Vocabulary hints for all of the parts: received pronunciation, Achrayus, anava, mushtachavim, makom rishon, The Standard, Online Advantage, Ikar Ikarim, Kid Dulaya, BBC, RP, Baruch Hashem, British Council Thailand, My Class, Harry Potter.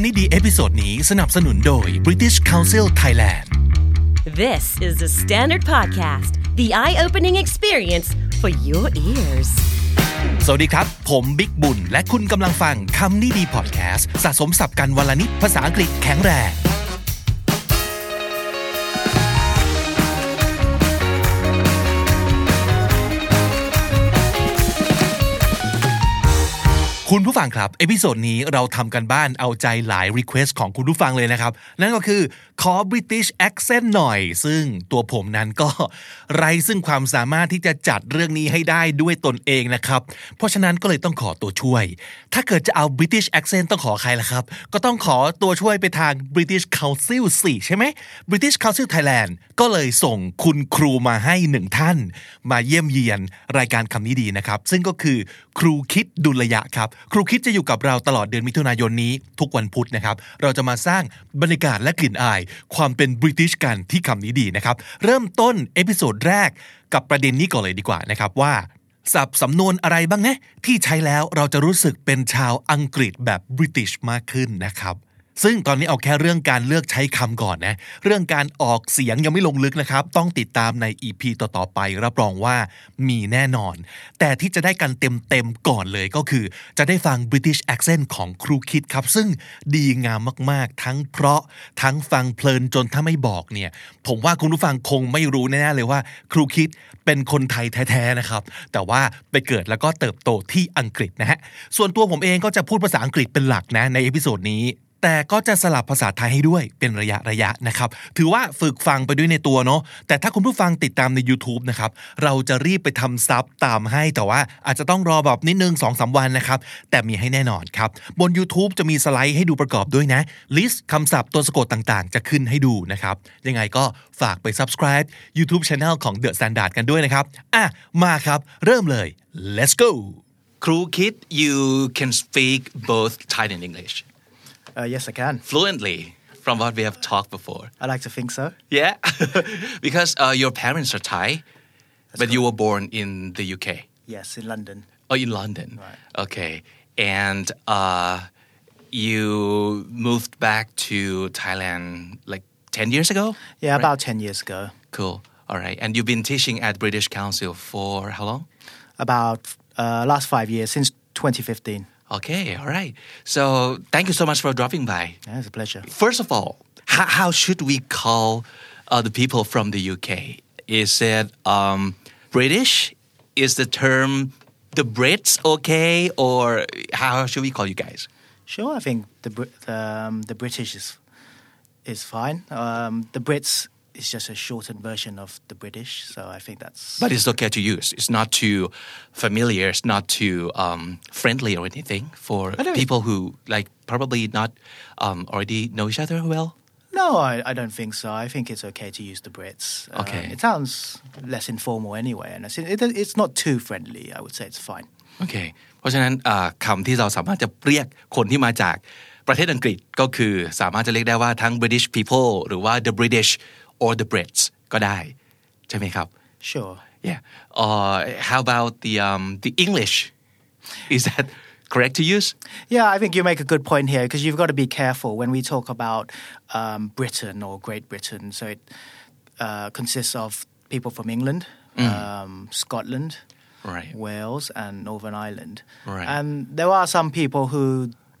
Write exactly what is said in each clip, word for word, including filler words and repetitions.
ำนี้ดีเอพิโซดนี้สนับสนุนโดย British Council Thailand This is the Standard Podcast The Eye-Opening Experience for Your Ears สวัสดีครับผมบิ๊กบุญและคุณกำลังฟังคำนี้ดีพอดแคสต์สะสมศัพท์กันวันละนิดภาษาอังกฤษแข็งแรงคุณผู้ฟังครับเอพิโซดนี้เราทำกันบ้านเอาใจหลายรีเควสต์ของคุณผู้ฟังเลยนะครับนั่นก็คือขอ British accent หน่อยซึ่งตัวผมนั้นก็ไร้ซึ่งความสามารถที่จะจัดเรื่องนี้ให้ได้ด้วยตนเองนะครับเพราะฉะนั้นก็เลยต้องขอตัวช่วยถ้าเกิดจะเอา British accent ต้องขอใครล่ะครับก็ต้องขอตัวช่วยไปทาง British Council สี่ใช่ไหม British Council Thailand ก็เลยส่งคุณครูมาให้หนึ่งท่านมาเยี่ยมเยียนรายการคำนี้ดีนะครับซึ่งก็คือครูคิดดุลยะครับครูคิดจะอยู่กับเราตลอดเดือนมิถุนายนนี้ทุกวันพุธนะครับเราจะมาสร้างบรรยากาศและกลิ่นอายความเป็นบริติชกันที่คำนี้ดีนะครับเริ่มต้นเอพิโซดแรกกับประเด็นนี้ก่อนเลยดีกว่านะครับว่าศัพท์สำนวนอะไรบ้างนะที่ใช้แล้วเราจะรู้สึกเป็นชาวอังกฤษแบบบริติชมากขึ้นนะครับซึ่งตอนนี้เอาแค่เรื่องการเลือกใช้คำก่อนนะเรื่องการออกเสียงยังไม่ลงลึกนะครับต้องติดตามใน อี พี ต่อๆไปรับรองว่ามีแน่นอนแต่ที่จะได้กันเต็มๆก่อนเลยก็คือจะได้ฟัง British accent ของครูคิดครับซึ่งดีงามมากๆทั้งเพราะทั้งฟังเพลินจนถ้าไม่บอกเนี่ยผมว่าคุณผู้ฟังคงไม่รู้แน่ๆเลยว่าครูคิดเป็นคนไทยแท้ๆนะครับแต่ว่าไปเกิดแล้วก็เติบโตที่อังกฤษนะฮะส่วนตัวผมเองก็จะพูดภาษาอังกฤษเป็นหลักนะในเอพิโซดนี้แต่ก็จะสลับภาษาไทยให้ด้วยเป็นระยะระยะนะครับถือว่าฝึกฟังไปด้วยในตัวเนาะแต่ถ้าคุณผู้ฟังติดตามใน YouTube นะครับเราจะรีบไปทำซับตามให้แต่ว่าอาจจะต้องรอแบบนิดนึง สองถึงสาม วันนะครับแต่มีให้แน่นอนครับบน YouTube จะมีสไลด์ให้ดูประกอบด้วยนะลิสต์คำศัพท์ตัวสะกดต่างๆจะขึ้นให้ดูนะครับยังไงก็ฝากไป Subscribe YouTube Channel ของ The Standard กันด้วยนะครับอ่ะมาครับเริ่มเลย Let's go ครูคิด you can speak both Thai and English Uh, yes, I can. Fluently, from what we have talked before. I like to think so. Yeah, because uh, your parents are Thai, That's but cool. you were born in the U K. Yes, in London. Oh, in London. Right. Okay, and uh, you moved back to Thailand like ten years ago? Yeah, right? About ten years ago. Cool, all right. And you've been teaching at British Council for how long? About uh, last five years, since twenty fifteen.Okay, all right. So thank you so much for dropping by. Yeah, it's a pleasure. First of all, how, how should we call uh, the people from the U K? Is it um, British? Is the term the Brits okay? Or how should we call you guys? Sure, I think the, um, the British is, is fine. Um, the Brits is just a shortened version of the British. So I think that's... But it's okay to use. It's not too familiar. It's not too um, friendly or anything for people who like probably not um, already know each other well. No, I, I don't think so. I think it's okay to use the Brits. Okay. Um, it sounds less informal anyway. And it, it's not too friendly. I would say it's fine. Okay. เพราะฉะนั้นคำที่เราสามารถจะเรียกคนที่มาจากประเทศอังกฤษก็คือสามารถจะเรียกได้ว่าทั้ง British people หรือว่า the British or the Brits ก็ได้ใช่ไหมครับ Sure yeah uh, how about the um, the English is that correct to use Yeah I think you make a good point here because you've got to be careful when we talk about um, Britain or Great Britain so it uh, consists of people from England mm. um, Scotland right. Wales and Northern Ireland right. and there are some people who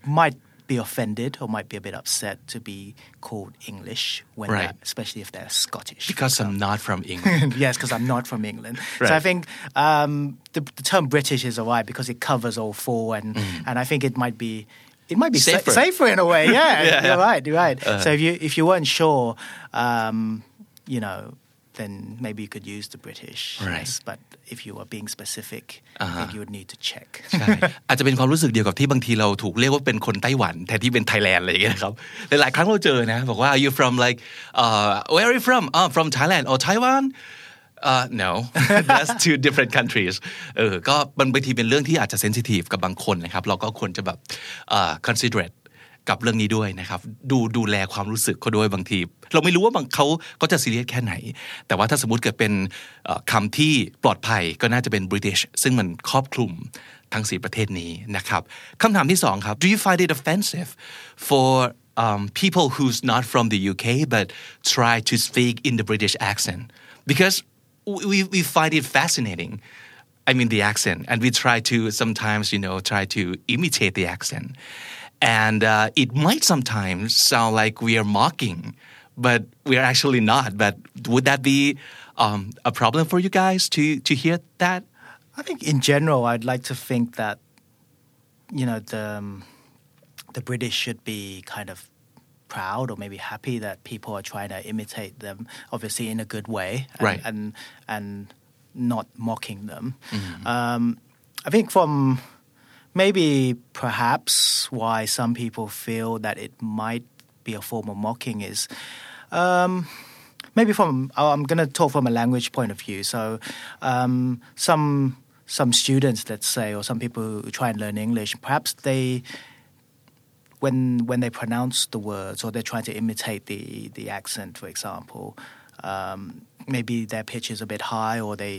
might be offended or might be a bit upset to be called English when right. especially if they're Scottish because so. I'm not from England yes because I'm not from England right. so I think um, the, the term British is alright because it covers all four and mm. and I think it might be it might be safer, sa- safer in a way yeah, yeah you're right you're right uh-huh. so if you if you weren't sure um, you know then maybe you could use the British right. yes, but if you are being specific uh-huh. I think you would need to check ใช่ อาจจะเป็นความรู้สึกเดียวกับที่บางทีเราถูกเรียกว่าเป็นคนไต้หวันแทนที่เป็นไทยแลนด์อะไรอย่างเงี้ยนะครับหลายๆครั้งเราเจอนะบอกว่า are you from like uh, where are you from oh from Thailand or Taiwan uh, no that's two different countries เออก็บางทีเป็นเรื่องที่อาจจะ sensitive กับบางคนนะครับเราก็ควรจะแบบ uh, considerateกับเรื่องนี้ด้วยนะครับดูดูแลความรู้สึกเขาด้วยบางทีเราไม่รู้ว่าบางเขาก็จะซีเรียสแค่ไหนแต่ว่าถ้าสมมุติเกิดเป็นคำที่ปลอดภัยก็น่าจะเป็น British ซึ่งมันครอบคลุม ทั้งสี่ประเทศนี้นะครับคำถามที่สองครับ Do you find it offensive for um, people who's not from the ยู เค but try to speak in the British accent because we we find it fascinating I mean the accent and we try to sometimes you know try to imitate the accent and uh, it might sometimes sound like we are mocking but we are actually not but would that be um, a problem for you guys to to hear that I think in general I'd like to think that you know the um, the British should be kind of proud or maybe happy that people are trying to imitate them obviously in a good way and right. and, and not mocking them mm-hmm. um, I think from maybe perhaps why some people feel that it might be a form of mocking is um maybe from I'm going to talk from a language point of view so um some some students let's say or some people who try and learn English perhaps they when when they pronounce the words or they're trying to imitate the the accent for example um maybe their pitch is a bit high or they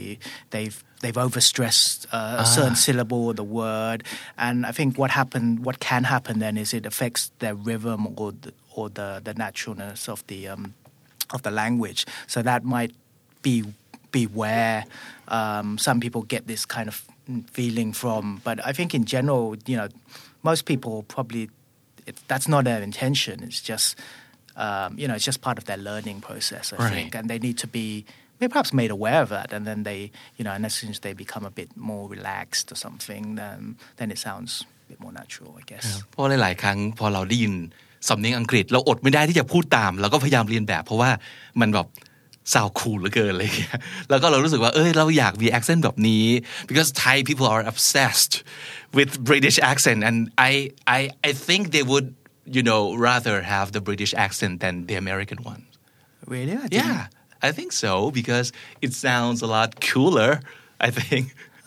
they've they've overstressed uh, ah. a certain syllable or the word and I think what happened what can happen then is it affects their rhythm or the, or the the naturalness of the um of the language so that might be be where um some people get this kind of feeling from but I think in general you know most people probably it, that's not their intention it's just um you know it's just part of their learning process I right. think and they need to be maybe perhaps made aware of that and then they you know and as soon as they become a bit more relaxed or something then then it sounds a bit more natural I guess เพราะหลายๆครั้งพอเราได้ยินสำเนียงอังกฤษเราอดไม่ได้ที่จะพูดตามเราก็พยายามเรียนแบบเพราะว่ามันแบบซาวคูลเหลือเกินเลยแล้วก็เรารู้สึกว่าเอ้ยเราอยากมี accent แบบนี้ because Thai people are obsessed with British accent and I I I think they would you know rather have the British accent than the American one really I think yeah I think so because it sounds a lot cooler I think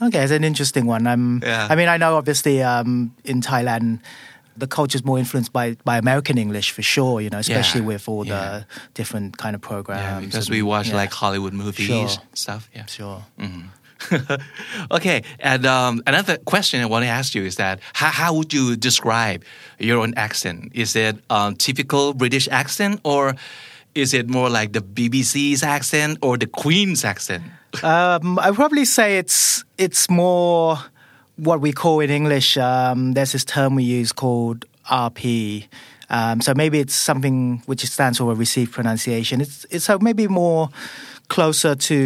okay it's an interesting one I'm yeah. I mean I know obviously um in Thailand the culture is more influenced by by American English for sure you know especially yeah, with all yeah. the different kind of programs yeah, because and, we watch yeah. like Hollywood movies sure. stuff yeah sure mm-hmm. okay and um another question I want to ask you is that how, how would you describe your own accent is it um typical British accent or is it more like the B B C's accent or the Queen's accent um I probably say it's it's more what we call in English um there's this term we use called R P um so maybe it's something which stands for a received pronunciation it's it's so maybe more closer to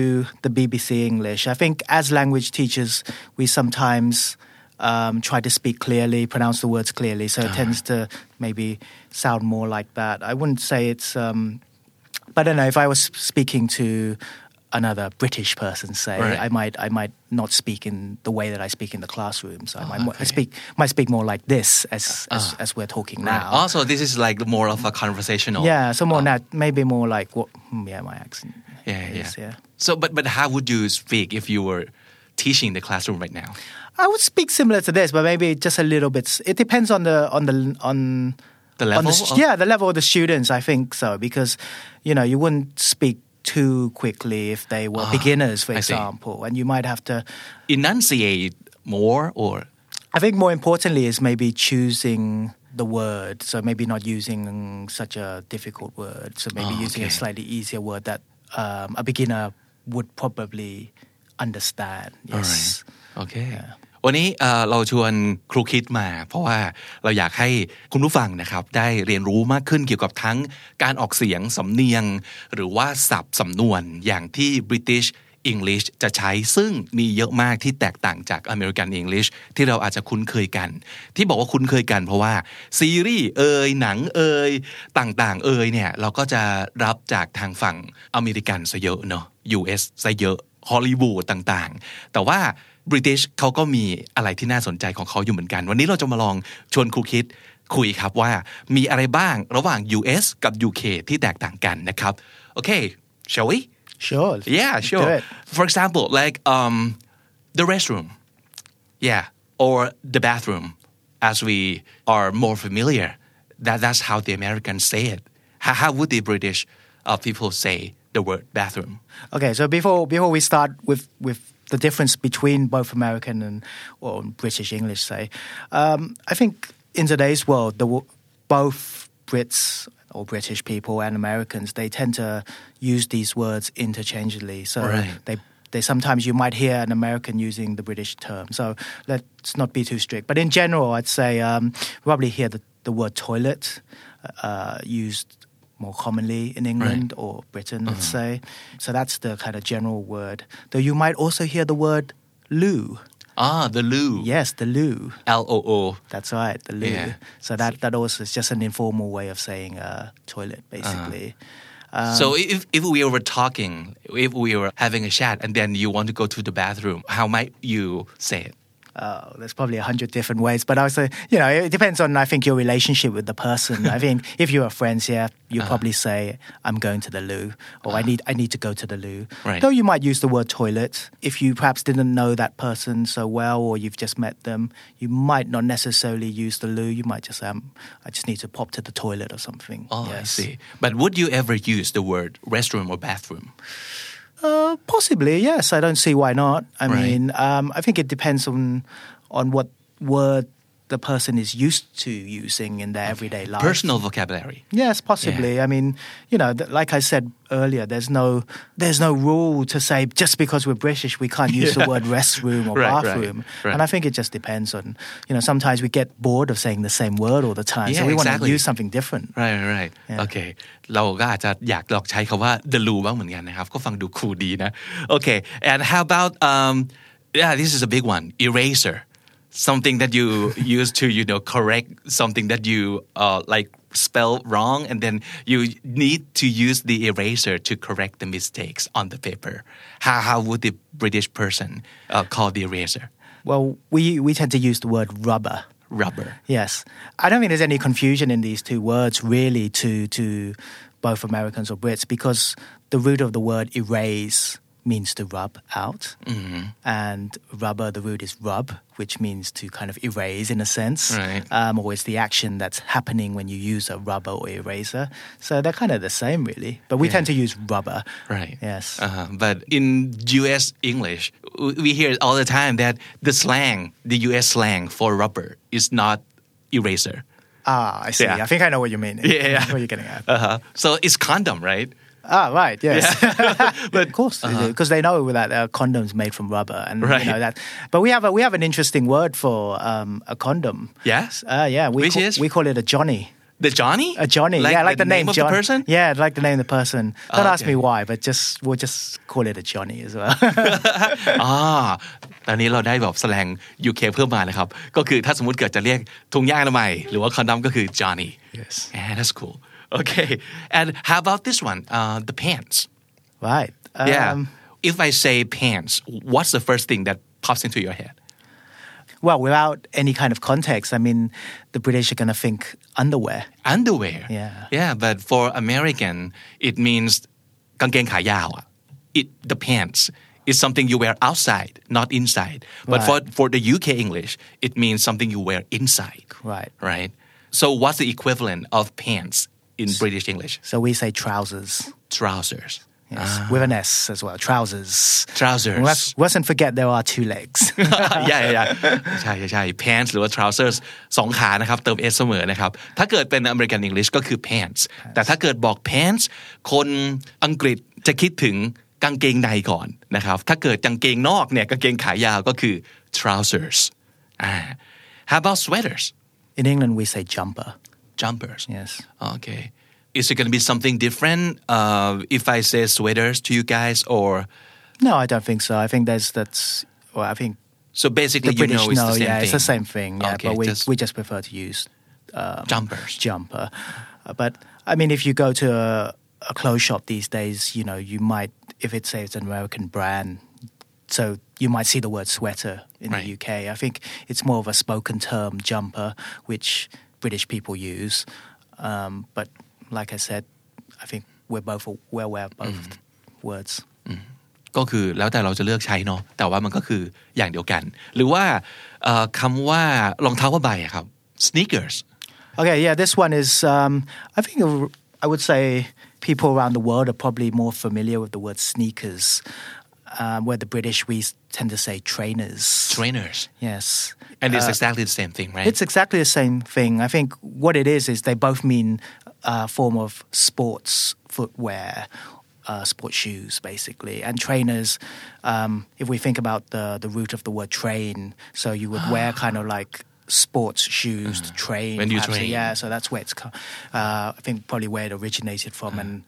the B B C English I think as language teachers we sometimes um try to speak clearly pronounce the words clearly so it tends to maybe sound more like that I wouldn't say it's um but I don't know if I was speaking to another British person say right. I might I might not speak in the way that I speak in the classroom so oh, I might okay. I speak might speak more like this as uh, as, as we're talking right. now also this is like more of a conversational yeah so more uh, that maybe more like what yeah my accent yeah is, yeah. yeah so but but how would you speak if you were teaching the classroom right now I would speak similar to this but maybe just a little bit it depends on the on the on the level on the, of? yeah the level of the students I think so because you know you wouldn't speak too quickly if they were ah, beginners for example and you might have to enunciate more or I think more importantly is maybe choosing the word so maybe not using such a difficult word so maybe oh, okay. using a slightly easier word that um, a beginner would probably understand yes right. okay yeah.วันนี้เราชวนครูคิดมาเพราะว่าเราอยากให้คุณผู้ฟังนะครับได้เรียนรู้มากขึ้นเกี่ยวกับทั้งการออกเสียงสำเนียงหรือว่าศัพท์สำนวนอย่างที่ British English จะใช้ซึ่งมีเยอะมากที่แตกต่างจาก American English ที่เราอาจจะคุ้นเคยกันที่บอกว่าคุ้นเคยกันเพราะว่าซีรีส์เอ่ยหนังเอ่ยต่างๆเอ่ยเนี่ยเราก็จะรับจากทางฝั่งอเมริกันซะเยอะเนาะ ยู เอส ซะเยอะฮอลลีวูดต่างๆแต่ว่าBritish เขาก็มีอะไรที่น่าสนใจของเขาอยู่เหมือนกันวันนี้เราจะมาลองชวนครูคิดคุยครับว่ามีอะไรบ้างระหว่าง ยู เอส กับ ยู เค ที่แตกต่างกันนะครับ Okay shall we Sure Yeah sure For example like um the restroom yeah or the bathroom as we are more familiar that that's how the Americans say it how, how would the British uh, people say the word bathroom Okay so before before we start with with the difference between both American and or British English, say. Um, I think in today's world, the, both Brits or British people and Americans, they tend to use these words interchangeably. So right. they they sometimes you might hear an American using the British term. So let's not be too strict. But in general, I'd say um, probably hear the, the word toilet uh, used more commonly in England right. or Britain, let's uh-huh. say. So that's the kind of general word. Though you might also hear the word loo. Ah, the loo. Yes, the loo. L O O. That's right, the loo. Yeah. So that, that also is just an informal way of saying uh, toilet, basically. Uh-huh. Um, so if, if we were talking, if we were having a chat, and then you want to go to the bathroom, how might you say it? Uh, there's probably a hundred different ways, but I would say, you know, it depends on, I think, your relationship with the person. I think if you are friends, yeah, you uh-huh. probably say, I'm going to the loo, or uh-huh. I need I need to go to the loo. Right. Though you might use the word toilet. If you perhaps didn't know that person so well, or you've just met them, you might not necessarily use the loo. You might just say, um, I just need to pop to the toilet or something. Oh, yes. I see. But would you ever use the word restroom or bathroom? Uh, possibly, yes. I don't see why not. I right. mean, um, I think it depends on on what word the person is used to using in their everyday life. Personal vocabulary. Yes, possibly. Yeah. I mean, you know, th- like I said earlier, there's no there's no rule to say just because we're British we can't use yeah. the word restroom or right, bathroom. Right, right. And I think it just depends on, you know, sometimes we get bored of saying the same word all the time, yeah, so we exactly. want to use something different. Right, right. Yeah. Okay. เราก็อาจจะอยากลองใช้คำว่า the loo บ้างเหมือนกันนะครับก็ฟังดูคูลดีนะ Okay. And how about um yeah, this is a big one. Eraser.Something that you use to, you know, correct something that you uh, like spell wrong, and then you need to use the eraser to correct the mistakes on the paper. How how would the British person uh, call the eraser? Well, we we tend to use the word rubber. Rubber. Yes, I don't think there's any confusion in these two words really to to both Americans or Brits, because the root of the word erase means to rub out, mm-hmm. and rubber, the root is rub, which means to kind of erase in a sense, right. um, or it's the action that's happening when you use a rubber or eraser. So they're kind of the same, really. But we yeah. tend to use rubber. Right. Yes. Uh-huh. But in U S English, we hear all the time that the slang, the U S slang for rubber is not eraser. Ah, I see. Yeah. I think I know what you mean. Yeah. yeah. What you're getting at. Uh-huh. So it's condom, right?Ah, right, yes. Yeah. But, of course, because uh-huh. they, they know that uh, condoms made from rubber. And, right. you know, that. But we have, a, we have an interesting word for um, a condom. Yes? Uh, yeah. We Which call, is? We call it a Johnny. The Johnny? A Johnny. Like yeah, like the, the name, name of John- the person? Yeah, like the name of the person. Don't okay. ask me why, but just we'll just call it a Johnny as well. ah, ตอนนี้เราได้แบบสแลง U K เพิ่มมานะครับก็คือถ้าสมมุติเกิดจะเรียกถุงยางอนามัยหรือว่าคอนดอมก็คือ Johnny. Yes. Yeah, that's cool.Okay, and how about this one? Uh, the pants. Right. Um, yeah. If I say pants, what's the first thing that pops into your head? Well, without any kind of context, I mean, the British are going to think underwear. Underwear. Yeah. Yeah, but for American, it means กางเกงขายาว. It the pants is something you wear outside, not inside. But right. for for the U K English, it means something you wear inside. Right. Right. So what's the equivalent of pants?In British English. So we say trousers. Trousers. Yes, ah. with an S as well. Trousers. Trousers. Let's, let's not forget there are two legs. yeah, yeah, yeah. ใช่ใช่ pants หรือว่า trousers สองขานะครับเติม S เสมอนะครับถ้าเกิดเป็น American English ก็คือ pants แต่ถ้าเกิดบอก pants คนอังกฤษจะคิดถึงกางเกงในก่อนนะครับถ้าเกิดกางเกงนอกเนี่ยกางเกงขายาวก็คือ trousers อ่า How about sweaters? In England we say jumper.Jumpers. Yes. Okay. Is it going to be something different uh, if I say sweaters to you guys or? No, I don't think so. I think that's that's. Well, I think. So basically, you British know, it's know, the same yeah, thing. It's the same thing. Yeah, okay, but we just, we just prefer to use um, jumpers. Jumper. Uh, but I mean, if you go to a, a clothes shop these days, you know, you might if it says it's an American brand, so you might see the word sweater in right. the U K. I think it's more of a spoken term, jumper, which.British people use, um, but like I said, I think we're both well aware of both words. ก็คือแล้วแต่เราจะเลือกใช้เนาะแต่ว่ามันก็คืออย่างเดียวกันหรือว่าคำว่ารองเท้าผ้าใบอะครับ sneakers. Okay, yeah, this one is. Um, I think I would say people around the world are probably more familiar with the word sneakers. uh, where the British, we tend to say trainers. Trainers. Yes. And it's uh, exactly the same thing, right? It's exactly the same thing. I think what it is is they both mean a form of sports footwear, uh, sports shoes, basically. And trainers, um, if we think about the, the root of the word train, so you would wear kind of like sports shoes mm. to train. When you perhaps. train. Yeah, so that's where it's uh, I think probably where it originated from. Mm. And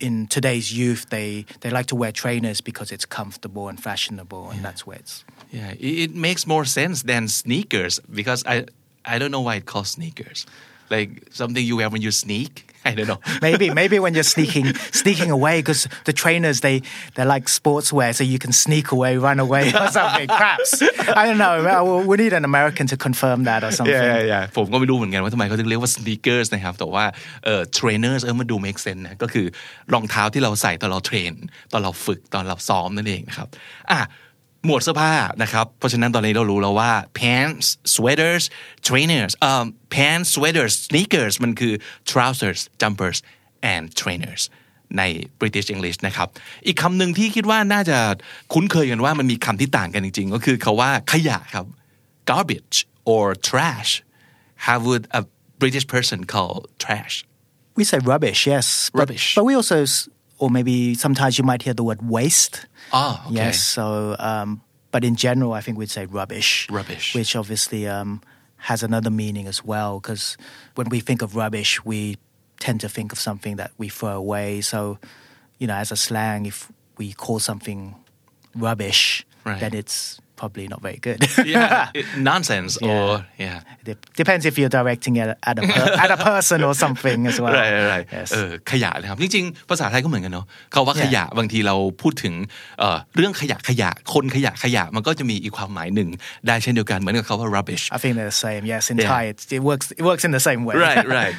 in today's youth, they, they like to wear trainers because it's comfortable and fashionable, and yeah. that's where it's... Yeah, it, it makes more sense than sneakers, because I I don't know why it's called sneakers. Like something you wear when you sneak. I don't know. maybe maybe when you're sneaking sneaking away, because the trainers, they they're like sportswear, so you can sneak away, run away or something. Perhaps I don't know. We need an American to confirm that or something. Yeah, yeah, yeah. ผมก็ไม่รู้เหมือนกันว่าทำไมเขาถึงเรียกว่า sneakers นะครับแต่ว่าเอ่อ trainers เออมันดู make sense นะก็คือรองเท้าที่เราใส่ตอนเราเทรนตอนเราฝึกตอนเราซ้อมนั่นเองนะครับอ่ะหมวดเสื้อผ้านะครับเพราะฉะนั้นตอนนี้เรารู้แล้วว่า pants sweaters trainers um pants sweaters sneakers มันคือ trousers jumpers and trainers ใน British English นะครับอีกคำหนึ่งที่คิดว่าน่าจะคุ้นเคยกันว่ามันมีคำที่ต่างกันจริงๆก็คือคำว่าขยะครับ garbage or trash how would a British person call trash we say rubbish yes rubbish but, but we also or maybe sometimes you might hear the word waste. Ah, okay. Yes, so, um, but in general, I think we'd say rubbish. Rubbish. Which obviously um, has another meaning as well, because when we think of rubbish, we tend to think of something that we throw away. So, you know, as a slang, if we call something rubbish, right. then it's probably not very good. yeah, it, nonsense yeah. or, yeah. It depends if you're directing it at a, per, at a person or something as well. Right, right, right. Yes. เออขยะนะครับจริงๆภาษาไทยก็เหมือนกันเนาะคำว่าขยะบางทีเราพูดถึงเอ่อเรื่องขยะขยะคนขยะขยะมันก็จะมีอีกความหมายหนึ่งได้เช่นเดียวกันเหมือนกับคำว่า rubbish. I think they're the same. Yes, in yeah. Thai it, it works it works in the same way. Right, right.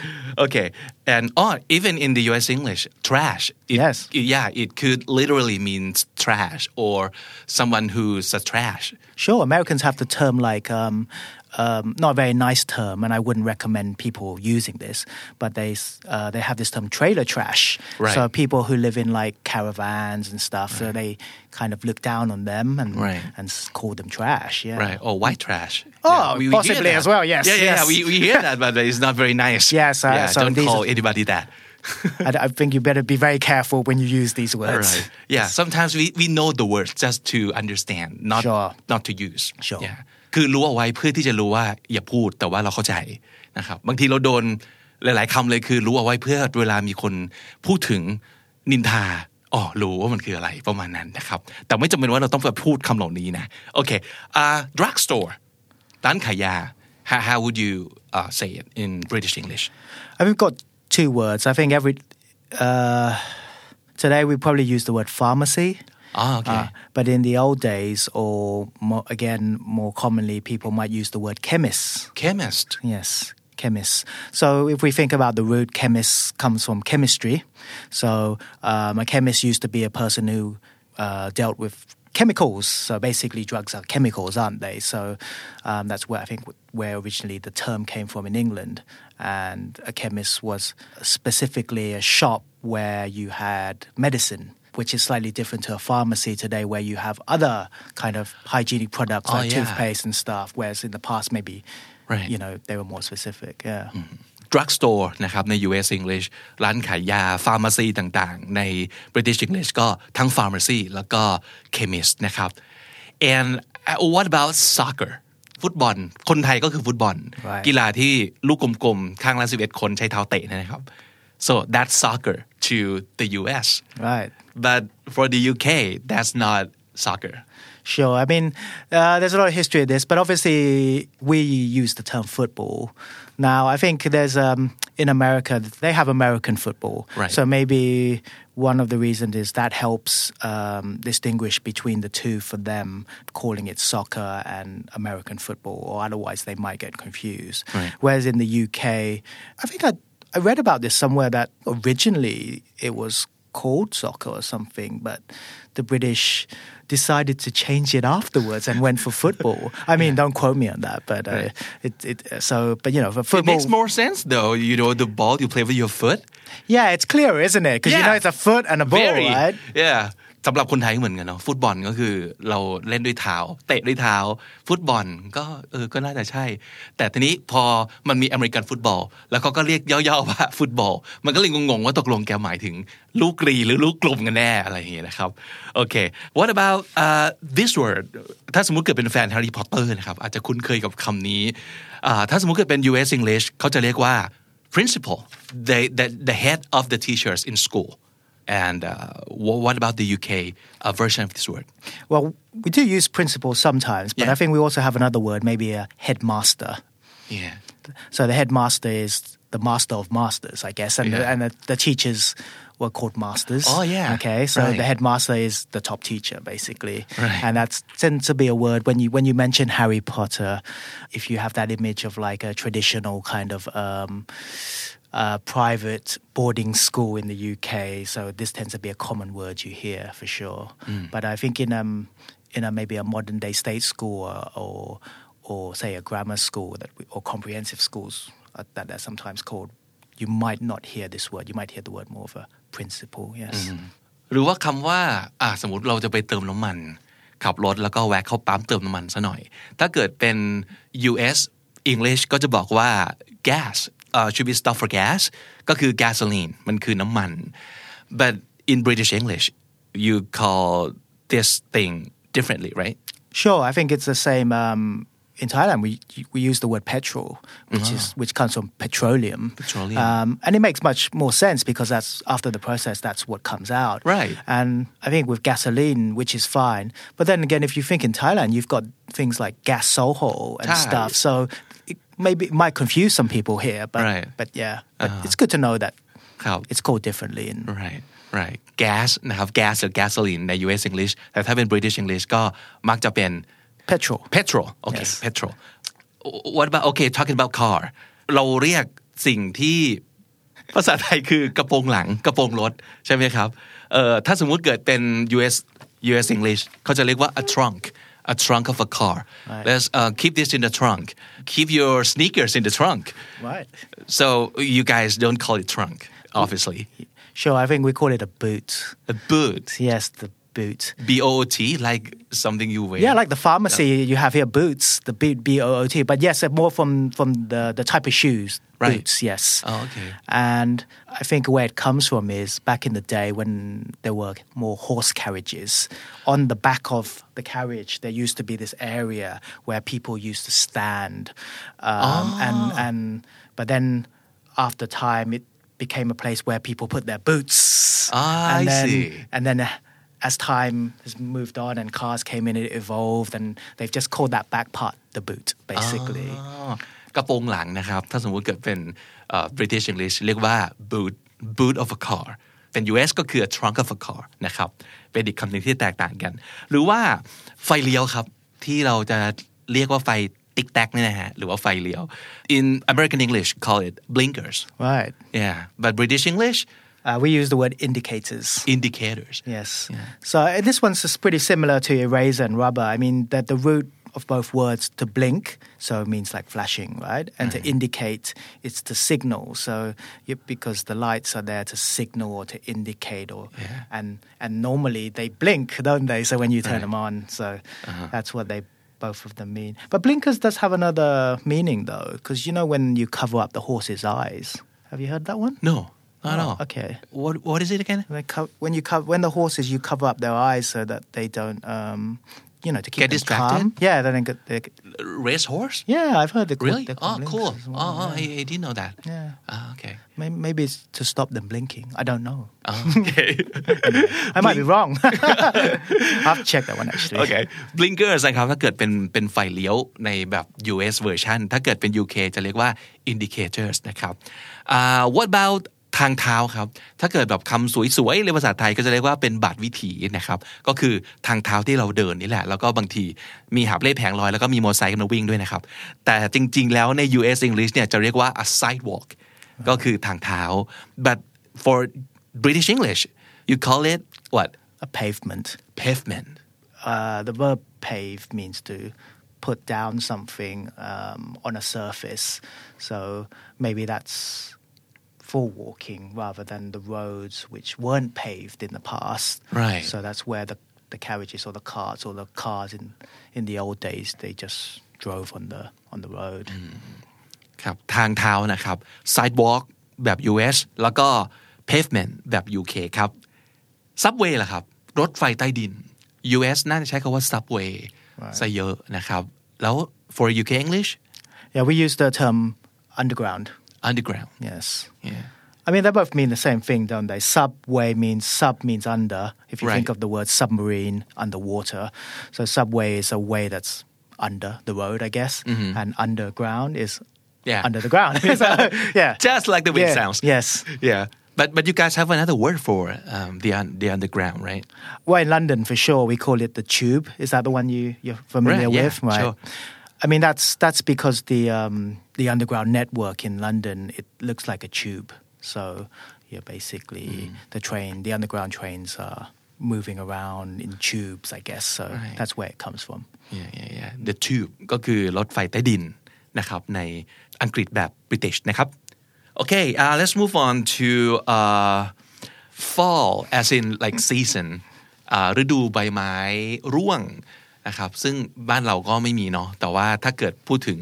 Okay. And or oh, even in the U S English, trash. It, yes. It, yeah, it could literally mean trash or someone who's a trash.Sure, Americans have the term like um, um, not a very nice term, and I wouldn't recommend people using this. But they uh, they have this term trailer trash. Right. So people who live in like caravans and stuff, right. so they kind of look down on them and right. and call them trash. Yeah. Right. Or white trash. Oh, yeah. we, possibly we as well. Yes. Yeah, yeah. Yes. yeah we, we hear that, but it's not very nice. Yes. Uh, yeah, so don't call are... anybody that.I think you better be very careful when you use these words. Right. Yeah, sometimes we, we know the words just to understand, not sure. not to use. Sure. Yeah. คือรู้เอาไว้เพื่อที่จะรู้ว่าอย่าพูดแต่ว่าเราเข้าใจนะครับบางทีเราโดนหลายๆคำเลยคือรู้เอาไว้เพื่อเวลามีคนพูดถึงนินทาอ๋อรู้ว่ามันคืออะไรประมาณนั้นนะครับแต่ไม่จำเป็นว่าเราต้องไปพูดคำเหล่านี้นะโอเค uh, drugstore ร้านขายยา how, how would you uh, say it in British English? I've got.Two words. I think every uh, today we probably use the word pharmacy. Ah, okay. Uh, but in the old days, or more, again more commonly, people might use the word chemist. Chemist. Yes, chemist. So if we think about the root, chemist comes from chemistry. So um, a chemist used to be a person who uh, dealt with.Chemicals. So basically, drugs are chemicals, aren't they? So um, that's where I think where originally the term came from in England. And a chemist was specifically a shop where you had medicine, which is slightly different to a pharmacy today, where you have other kind of hygienic products oh, like yeah. toothpaste and stuff. Whereas in the past, maybe right. you know they were more specific. Yeah. Mm-hmm.drugstore นะครับใน U S English ร้านขายยา pharmacy ต่างๆใน British English ก็ทั้ง pharmacy แล้วก็ chemist นะครับ and what about soccer ฟุตบอลคนไทยก็คือฟุตบอล right. กีฬาที่ลูกกลมๆข้างละสิบเอ็ดคนใช้เท้าเตะนะครับ so that's soccer to the U S right but for the U K that's not soccer sure I mean uh, there's a lot of history of this but obviously we use the term football Now, I think there's, um, in America, they have American football. Right. So maybe one of the reasons is that helps um, distinguish between the two for them, calling it soccer and American football, or otherwise they might get confused. Right. Whereas in the U K, I think I, I read about this somewhere that originally it was called soccer or something, but the British...decided to change it afterwards and went for football. I mean, yeah. don't quote me on that, but uh, right. it, it, so, but you know, for football... It makes more sense though, you know, the ball, you play with your foot. Yeah, it's clearer, isn't it? Because yeah. you know it's a foot and a ball, Very. right? Yeah. สำหรับคนไทยเหมือนกันเนาะฟุตบอลก็คือเราเล่นด้วยเท้าเตะด้วยเท้าฟุตบอลก็เออก็น่าจะใช่แต่ทีนี้พอมันมีอเมริกันฟุตบอลแล้วเขาก็เรียกย่อๆว่าฟุตบอลมันก็เลยงงๆว่าตกลงแกหมายถึงลูกกรีหรือลูกกลมกันแน่อะไรอย่างเงี้ยนะครับโอเค what about uh, this word ถ้าสมมุติเกิดเป็นแฟน Harry Potter นะครับอาจจะคุ้นเคยกับคำนี้ถ้าสมมุติเกิดเป็น ยู เอส English เขาจะเรียกว่า principal the the the head of the teachers in school And uh, what about the U K uh, version of this word? Well, we do use principal sometimes, but yeah. I think we also have another word, maybe a headmaster. Yeah. So the headmaster is the master of masters, I guess, and yeah. the, and the, the teachers were called masters. Oh yeah. Okay, so right. the headmaster is the top teacher, basically, right. and that tends to be a word when you when you mention Harry Potter, if you have that image of like a traditional kind of. Um, Uh, private boarding school in the U K, so this tends to be a common word you hear for sure. Mm. But I think in um in a, maybe a modern day state school or, or or say a grammar school that we, or comprehensive schools that are sometimes called, you might not hear this word. You might hear the word more of a principal. Yes. หรือว่าคำว่าอ่ะสมมุติเราจะไปเติมน้ำมันขับรถแล้วก็แวะเข้าปั๊มเติมน้ำมันซะหน่อยถ้าเกิดเป็น U S English ก็จะบอกว่า gas.Uh, should be stuff for gas ก็คือ gasoline มันคือน้ำมัน but in British English you call this thing differently right sure I think it's the same um, in Thailand we we use the word petrol which uh-huh. is which comes from petroleum, petroleum. Um, and it makes much more sense because that's after the process that's what comes out right and I think with gasoline which is fine but then again if you think in Thailand you've got things like gas soho and Thai. stuff so Maybe it might confuse some people here, but right. but yeah, but uh-huh. it's good to know that it's called differently. In... Right, right. Gas, นะครับ gas หรือ gasoline ใน U S English แต่ถ้าเป็น British English ก็มักจะเป็น petrol. Petrol. Okay, yes. petrol. What about okay? Talking about car, เราเรียกสิ่งที่ภาษาไทยคือกระโปรงหลังกระโปรงรถใช่ไหมครับเอ่อถ้าสมมุติเกิดเป็น U S U S English เขาจะเรียกว่า a trunk.A trunk of a car. Right. Let's uh, keep this in the trunk. Keep your sneakers in the trunk. Right. So you guys don't call it trunk, obviously. Sure, I think we call it a boot. A boot. Yes, the boot. B O O T, like something you wear. Yeah, like the pharmacy yeah. you have here, boots. The B O O T, but yes, more from from the the type of shoes. Right. Boots, yes. Oh, okay. And I think where it comes from is back in the day when there were more horse carriages. On the back of the carriage, there used to be this area where people used to stand. Um, oh. And and but then after time, it became a place where people put their boots. Ah, and I then, see. And then. Uh, As time has moved on and cars came in, it evolved, and they've just called that back part the boot, basically. กระโปรงหลังนะครับถ้าสมมุติเกิดเป็น British English เรียกว่า boot boot of a car เป็น U S ก็คือ trunk of a car นะครับเป็นอีกคำหนึ่งที่แตกต่างกันหรือว่าไฟเลี้ยวครับที่เราจะเรียกว่าไฟติ๊กแต๊กนี่นะฮะหรือว่าไฟเลี้ยว In American English call it blinkers. Right. Yeah, but British English.Uh, we use the word indicators. Indicators. Yes. Yeah. So uh, this one's pretty similar to eraser and rubber. I mean, that the root of both words to blink, so it means like flashing, right? And mm-hmm. to indicate, it's to signal. So you, because the lights are there to signal or to indicate, or yeah. and and normally they blink, don't they? So when you turn right. them on, so uh-huh. that's what they both of them mean. But blinkers does have another meaning though, because you know when you cover up the horse's eyes. Have you heard that one? No.Oh, no. Okay. What What is it again? When you cover, when the horses, you cover up their eyes so that they don't, um, you know, to keep get them distracted. Calm. Yeah, they don't get. They get... Race horse? Yeah, I've heard the really. Oh, cool. Well. Oh, oh yeah. I, I didn't know that. Yeah. Oh, okay. Maybe, maybe it's to stop them blinking. I don't know. Oh, okay. anyway, I might Blink. be wrong. I've checked that one actually. Okay. Blinkers นะครับถ้าเกิดเป็นเป็นไฟเลี้ยวในแบบ U S version ถ้าเกิดเป็น U K จะเรียกว่า indicators นะครับ uh, What aboutทางเท้าครับถ้าเกิดแบบคำสวยๆในภาษาไทยก็จะเรียกว่าเป็นบาทวิถีนะครับก็คือทางเท้าที่เราเดินนี่แหละแล้วก็บางทีมีหาบเล่แผงลอยแล้วก็มีมอเตอร์ไซค์มาวิ่งด้วยนะครับแต่จริงๆแล้วใน U S English เนี่ยจะเรียกว่า a sidewalk ก็คือทางเท้า but for British English you call it what a pavement pavement uh, the verb pave means to put down something um, on a surface so maybe that's for walking rather than the roads which weren't paved in the past. Right. So that's where the, the carriages or the carts or the cars in, in the old days, they just drove on the, on the road. ครับทางเท้านะครับ sidewalk แบบ ยู เอส แล้วก็ pavement แบบ ยู เค ครับ subway ล่ะครับรถไฟใต้ดิน ยู เอส น่าจะใช้คำว่า subway ซะเยอะนะครับแล้ว for U K English yeah we use the term underground underground yes yeah I mean they both mean the same thing don't they subway means sub means under if you right. think of the word submarine underwater so subway is a way that's under the road I guess mm-hmm. and underground is yeah. under the ground so, yeah just like the way yeah. it sounds yes yeah But but you guys have another word for um, the un- the underground, right? Well, in London for sure, we call it the tube. Is that the one you you're familiar right, yeah, with, right? Sure. I mean that's that's because the um, the underground network in London it looks like a tube. So yeah, basically mm. the train, the underground trains are moving around in tubes, I guess. So right. that's where it comes from. Yeah, yeah, yeah. The tube ก็คือรถไฟใต้ดินนะครับในอังกฤษแบบ British นะครับOkay, uh, let's move on to uh, fall, as in like season. ฤดูใบไม้ร่วงนะครับซึ่งบ้านเราก็ไม่มีเนาะแต่ว่าถ้าเกิดพูดถึง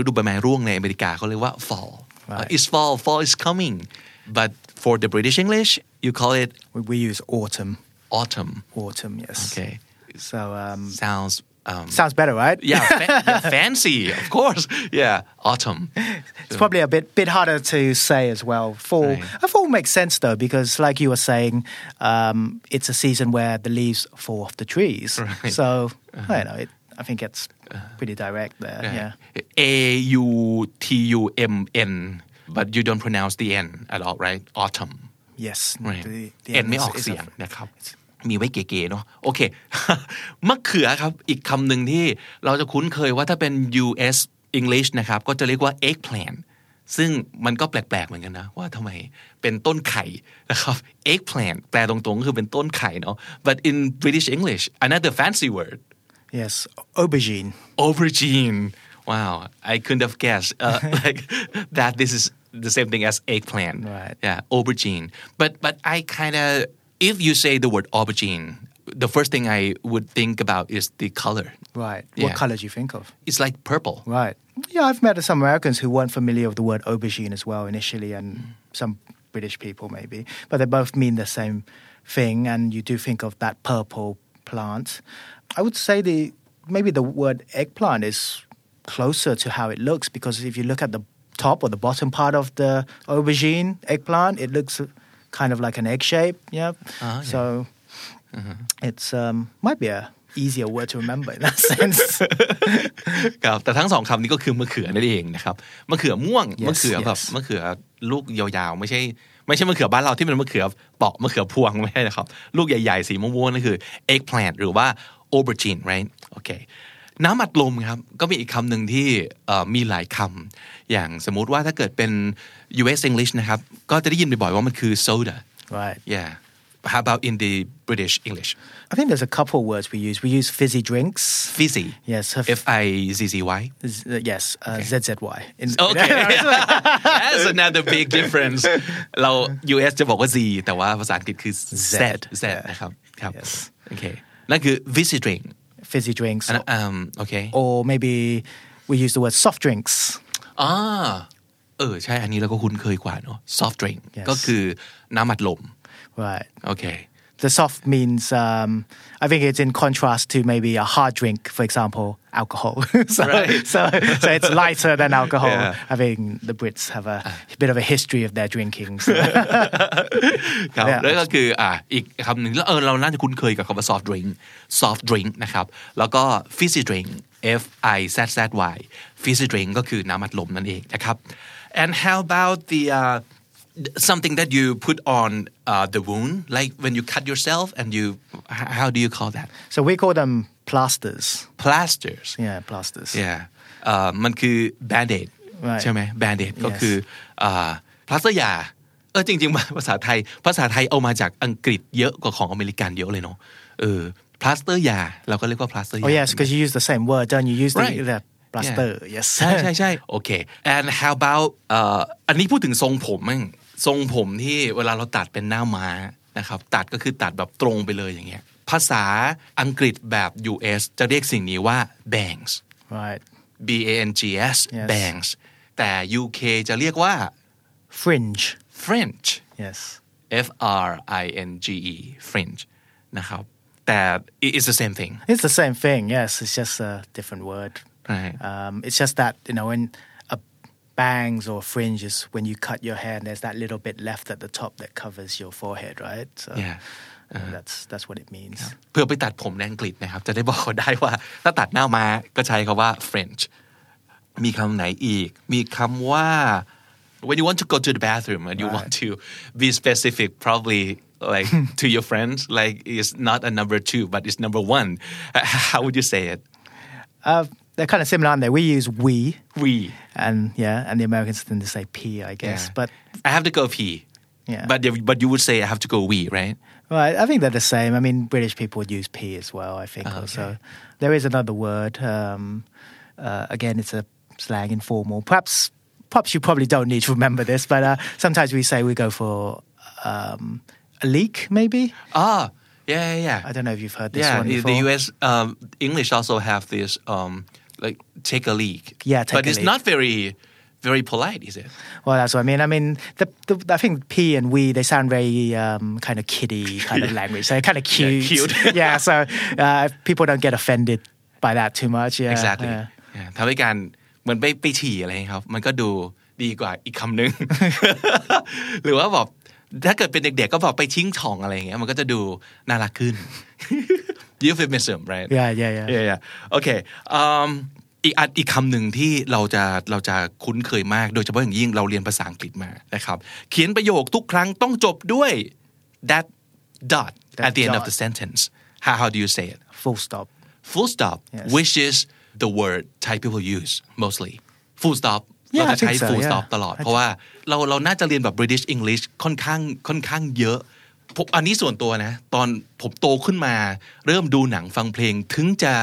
ฤดูใบไม้ร่วงในอเมริกาเขาเรียกว่า fall. It's fall. Fall is coming, but for the British English, you call it. We use autumn. Autumn. Autumn. Yes. Okay. So um, sounds. Um, sounds better, right? Yeah, fa- yeah, fancy, of course. Yeah, autumn. It's so. probably a bit bit harder to say as well. Fall, right. uh, fall makes sense though because, like you were saying, um, it's a season where the leaves fall off the trees. Right. So uh-huh. I don't know. It, I think it's pretty direct there. Yeah. yeah. A U T U M N, but you don't pronounce the N at all, right? Autumn. Yes. Right. The, the N ไม่ออกเสียงนะครับมีไว้เก๋ๆเนาะโอเคมะเขือครับอีกคำหนึ่งที่เราจะคุ้นเคยว่าถ้าเป็น U S English นะครับก็จะเรียกว่า eggplant ซึ่งมันก็แปลกๆเหมือนกันนะว่าทำไมเป็นต้นไข่นะครับ eggplant แปลตรงๆคือเป็นต้นไข่เนาะ but in British English another fancy word yes aubergine aubergine wow I couldn't have guessed uh, like that this is the same thing as eggplant right yeah aubergine but but I kind of If you say the word aubergine, the first thing I would think about is the color. Right. Yeah. What color do you think of? It's like purple. Right. Yeah, I've met some Americans who weren't familiar with the word aubergine as well initially, and mm. some British people maybe. But they both mean the same thing, and you do think of that purple plant. I would say the maybe the word eggplant is closer to how it looks because if you look at the top or the bottom part of the aubergine, eggplant, it looks...kind of like an egg shape yeah uh-huh, so yeah. Uh-huh. it's um might be a easier word to remember in that sense ครับแต่ทั้งสองคำนี้ก็คือมะเขือนั่นเองนะครับมะเขือม่วงมะเขือแบบมะเขือลูกยาวๆไม่ใช่ไม่ใช่มะเขือบ้านเราที่เป็นมะเขือเปาะมะเขือพวงไม่ใช่นะครับลูกใหญ่ๆสีม่วงๆนั่นคือ eggplant หรือว่า aubergine right okay น้ำอัดลมครับก็มีอีกคำหนึ่งที่มีหลายคำอย่างสมมติว่าถ้าเกิดเป็นU S English นะครับก็จะได้ยินบ่อยๆว่ามันคือ soda right yeah how about in the British English I think there's a couple words we use we use fizzy drinks fizzy yes F I Z Z Y yes Z Z Y okay that's another big difference เรา U S จะบอกว่า Z แต่ว่าภาษาอังกฤษคือ Z Z นะครับครับโอเคนั่นคือ fizzy drink fizzy drinks um okay or maybe we use the word soft drinks ahเออใช่อันนี้เราก็คุ้นเคยกว่าเนาะ soft drink ก็คือน้ำอัดลม right okay the soft means um, I think it's in contrast to maybe a hard drink for example alcohol so, right. so so it's lighter than alcohol yeah. I think the Brits have a bit of a history of their drinking ครับแล้วก็คืออ่ะอีกคำหนึ่งแล้วเออเราน่าจะคุ้นเคยกับคำว่า soft drink soft drink นะครับแล้วก็ fizzy drink F I Z Z Y fizzy drink ก็คือน้ำอัดลมนั่นเองนะครับAnd how about the uh, something that you put on uh, the wound, like when you cut yourself and you, how do you call that? So we call them plasters. Plasters. Yeah, plasters. Yeah. Uh, มันคือ Band-Aid ใช่ไหม Band-Aid ก็คือพลาสเตอร์ยาเออจริงๆภาษาไทยภาษาไทยเอามาจากอังกฤษเยอะกว่าของอเมริกันเยอะเลยเนาะเออพลาสเตอร์ยาเราก็เรียกว่าพลาสเตอร์ยา Oh yes, because you use the same word, don't you? Use the, right. the...plaster yeah. yes ใช่ๆๆโอเค and how about เอ่ออันนี้พูดถึงทรงผมมั้ง ทรงผมที่เวลาเราตัดเป็นหน้าม้านะครับตัดก็คือตัดแบบตรงไปเลยอย่างเงี้ยภาษาอังกฤษแบบ ยู เอส จะเรียกสิ่งนี้ว่า bangs right บี เอ เอ็น จี เอส yes. bangs แต่ ยู เค จะเรียกว่า fringe fringe yes F R I N G E fringe นะครับแต่ it's the same thing it's the same thing yes it's just a different word right um it's just that you know when a bangs or fringe is when you cut your hair there's that little bit left at the top that covers your forehead right so yeah.Uh, that's that's what it means เพื่อไปตัดผมในอังกฤษนะครับจะได้บอกเขาได้ว่าถ้าตัดหน้ามาก็ใช้คำว่า French มีคำไหนอีกมีคำว่า when you want to go to the bathroom and you right. want to be specific probably like to your friends like it's not a number two but it's number one how would you say it uh, they're kind of similar aren't they we use we we and yeah and the Americans tend to say pee I guess yeah. but I have to go pee yeah but but you would say I have to go we right Right, I think they're the same. I mean, British people would use P as well, I think. Oh, also. Okay. There is another word. Um, uh, again, it's a slang informal. Perhaps perhaps you probably don't need to remember this, but uh, sometimes we say we go for um, a leak, maybe? Ah, yeah, yeah, yeah. I don't know if you've heard this yeah, one before. Yeah, the U S um, English also have this, um, like, take a leak. Yeah, take but a leak. But it's not very...very polite is it well that's what I mean I mean the, the, I think P and we they sound very um, kind of kiddie kind of language so kind of cute yeah, cute. yeah so uh, people don't get offended by that too much yeah exactly yeah. Yeah. ทำให้การเหมือนไปไปฉี่อะไรครับมันก็ดูดีกว่าอีกคำหนึ่ง หรือว่าแบบถ้าเกิดเป็นเด็กๆ ก็แบบไปชิงช่องอะไรอย่างเงี้ยมันก็จะดูน่ารักขึ้น euphemism right yeah yeah yeah yeah, yeah. okay um,อีกอันอีกคำหนึ่งที่เราจะเราจะคุ้นเคยมากโดยเฉพาะอย่างยิ่งเราเรียนภาษาอังกฤษมานะครับเขียนประโยคทุกครั้งต้องจบด้วย that dot that at the end dot. of the sentence how how do you say it full stop full stop yes. which is the word Thai people use mostly full stop เราจะใช้ full stop ตลอดเพราะว่าเราเราน่าจะเรียนแบบ British English ค่อนข้างค่อนข้างเยอะผมอันนี้ส่วนตัวนะตอนผมโตขึ้นมาเริ่มดูหนังฟังเพลงถึงจะ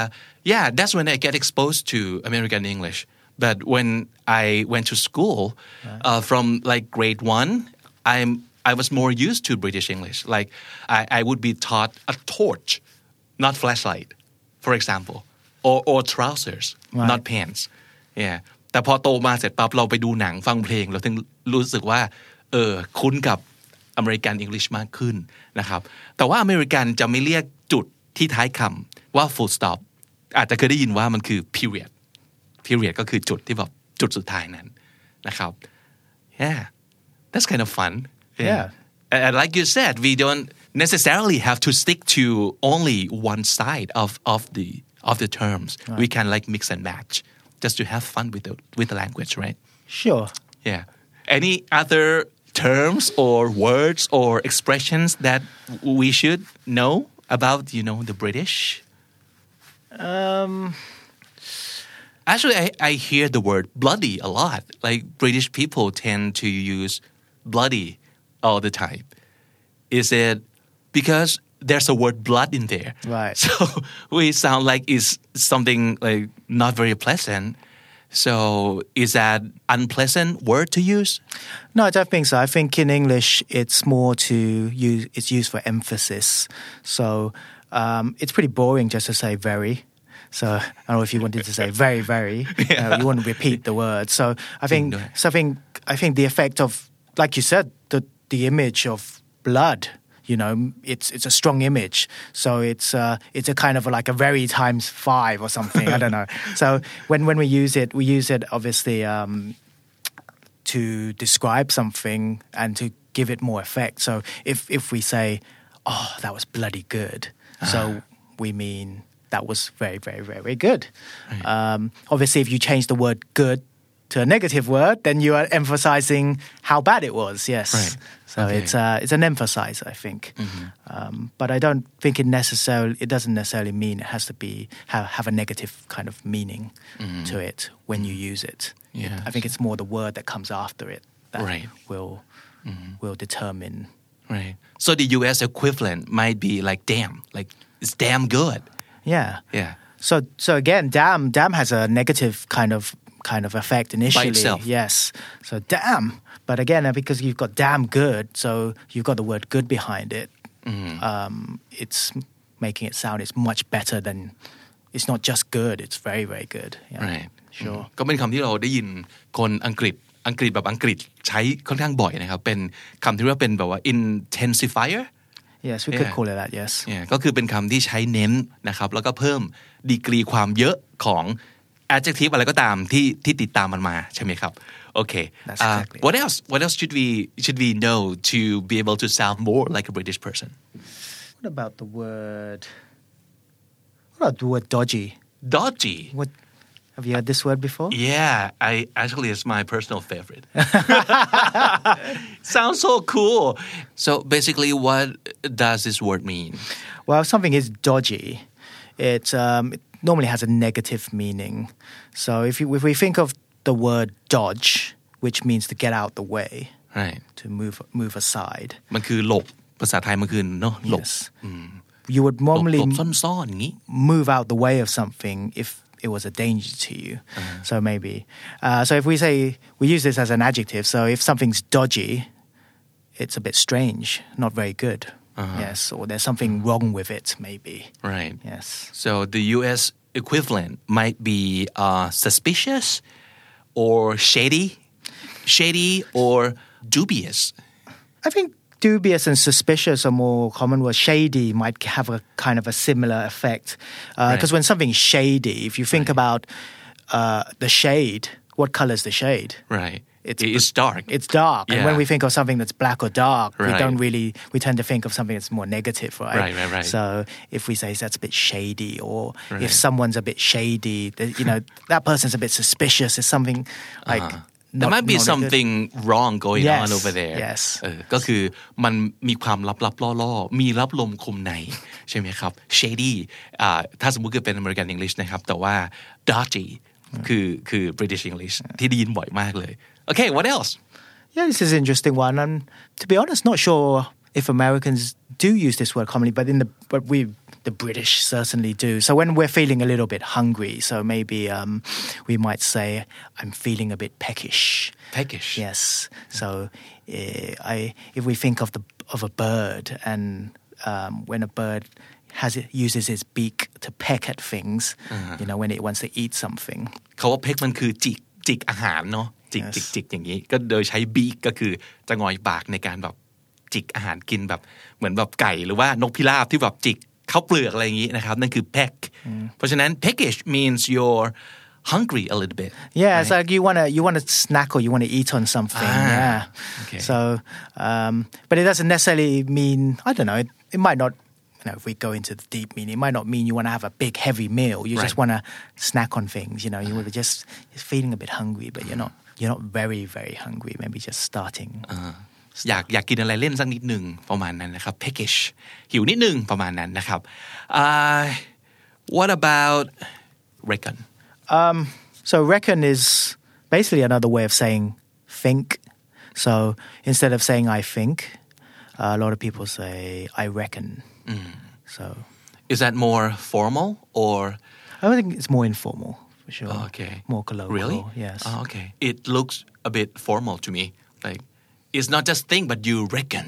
Yeah, that's when I get exposed to American English. But when I went to school, uh, from like grade one, I'm I was more used to British English. Like I, I would be taught a torch, not flashlight, for example, or or trousers, right. not pants. Yeah. แต่พอโตมาเสร็จปั๊บเราไปดูหนังฟังเพลงเราถึงรู้สึกว่าเออคุ้นกับ American English มากขึ้นนะครับแต่ว่า American จะไม่เรียกจุดที่ท้ายคำว่า full stopอาจจะเคยได้ยินว่ามันคือ period period ก็คือจุดที่แบบจุดสุดท้ายนั้นนะครับ yeah that's kind of fun yeah, yeah. and like you said we don't necessarily have to stick to only one side of of the of the terms right. we can like mix and match just to have fun with the with the language right sure yeah any other terms or words or expressions that we should know about you know the British Um, actually, I, I hear the word bloody a lot. Like British people tend to use bloody all the time. Is it because there's a word blood in there? Right. So we sound like it's something like not very pleasant. So is that unpleasant word to use? No, I don't think so. I think in English, it's more to use. It's used for emphasis. So.Um, it's pretty boring just to say very. So I don't know if you wanted to say very, very. yeah. uh, you want to repeat the word. So I think, so I think, I think the effect of, like you said, the the image of blood. You know, it's it's a strong image. So it's uh, it's a kind of like a very times five or something. I don't know. So when when we use it, we use it obviously um, to describe something and to give it more effect. So if if we say, oh, that was bloody good.So we mean that was very, very, very good. Right. Um, obviously, if you change the word good to a negative word, then you are emphasizing how bad it was, yes. Right. So okay. it's, uh, it's an emphasizer, I think. Mm-hmm. Um, but I don't think it necessarily, it doesn't necessarily mean it has to be, have, have a negative kind of meaning mm-hmm. to it when you use it. Yeah. I think it's more the word that comes after it that right. will, mm-hmm. will determine.Right. So the U S equivalent might be like damn, like it's damn good. Yeah. Yeah. So so again, damn damn has a negative kind of kind of effect initially. By itself. Yes. So damn. But again, because you've got damn good, so you've got the word good behind it. Mm-hmm. Um, it's making it sound it's much better than, it's not just good, it's very, very good. Yeah. Right. Sure. ก็เป็นคำที่เราได้ยินคนอังกฤษอังกฤษแบบอังกฤษใช้ค่อนข้างบ่อยนะครับเป็นคำที่เรียกว่าเป็นแบบว่า intensifier yes we could call it that yes ก็คือเป็นคำที่ใช้เน้นนะครับแล้วก็เพิ่มดีกรีความเยอะของ adjective อะไรก็ตามที่ที่ติดตามมันมาใช่ไหมครับโอเค what else what else should we should we know to be able to sound more like a British person what about the word what about the word dodgy dodgy what have you heard this word before? Yeah, I actually it's my personal favorite. Sounds so cool. So basically, what does this word mean? Well, if something is dodgy, it, um, it normally has a negative meaning. So if, you, if we think of the word dodge, which means to get out the way, right? To move move aside. มันคือหลบภาษาไทยมันคือเนาะหลบ You would normally หลบซ่อนๆอย่างงี้ move out the way of something if it was a danger to you. Uh-huh. So maybe. Uh, so if we say, we use this as an adjective. So if something's dodgy, it's a bit strange, not very good. Uh-huh. Yes. Or there's something wrong with it, maybe. Right. Yes. So the U S equivalent might be uh, suspicious or shady. Shady or dubious. I think dubious and suspicious are more common words. Shady might have a kind of a similar effect. Because uh, right. when something's shady, if you think right. about uh, the shade, what color is the shade? Right. It's, it's dark. It's dark. Yeah. And when we think of something that's black or dark, right. we don't really, we tend to think of something that's more negative, right? Right, right, right. So if we say that's a bit shady or right. if someone's a bit shady, you know, that person's a bit suspicious. There's something like... Uh-huh. Not, there might be something good. Wrong going yes, on over there. Yes. ก็คือมันมีความลับๆล่อๆมีลับลมคมในใช่ไหมครับ shady อ่าถ้าสมมุติคือเป็น American English นะครับแต่ว่า dodgy คือคือ British English ที่ได้ยินบ่อยมากเลย Okay, what else? Yeah, this is an interesting one. I'm to be honest not sure if Americans do use this word commonly, but in the but we the British certainly do. So when we're feeling a little bit hungry, so maybe um, we might say, I'm feeling a bit peckish. Peckish. Yes. So uh, I, if we think of the of a bird, and um, when a bird has it uses its beak to peck at things, uh-huh. you know, when it wants to eat something. เขาว่า peck มันคือจิกจิกอาหารเนาะจิกจิกจิกอย่างนี้ก็โดยใช้ beak ก็คือจะงอยปากในการแบบจิกอาหารกินแบบเหมือนแบบไก่หรือว่านกพิราบที่แบบจิกเขาเปลือกอะไรอย่างนี้นะครับนั่นคือ peck เพราะฉะนั้น peckish means you're hungry a little bit yeah right? It's like you wanna you wanna snack or you wanna eat on something ah, yeah okay. so um, but it doesn't necessarily mean I don't know it, it might not you know if we go into the deep meaning it might not mean you wanna have a big heavy meal you right. just wanna snack on things you know you were just feeling a bit hungry but you're not you're not very very hungry maybe just starting uh-huh.อยากอยากกินอะไรเล่นสักนิดหนึ่งประมาณนั้นนะครับ peckish หิวนิดหนึ่งประมาณนั้นนะครับ uh, what about reckon um, so reckon is basically another way of saying think so instead of saying I think uh, a lot of people say I reckon mm. so is that more formal or I think it's more informal for sure oh, okay more colloquial really yes oh, okay it looks a bit formal to me like It's not just think, but you reckon.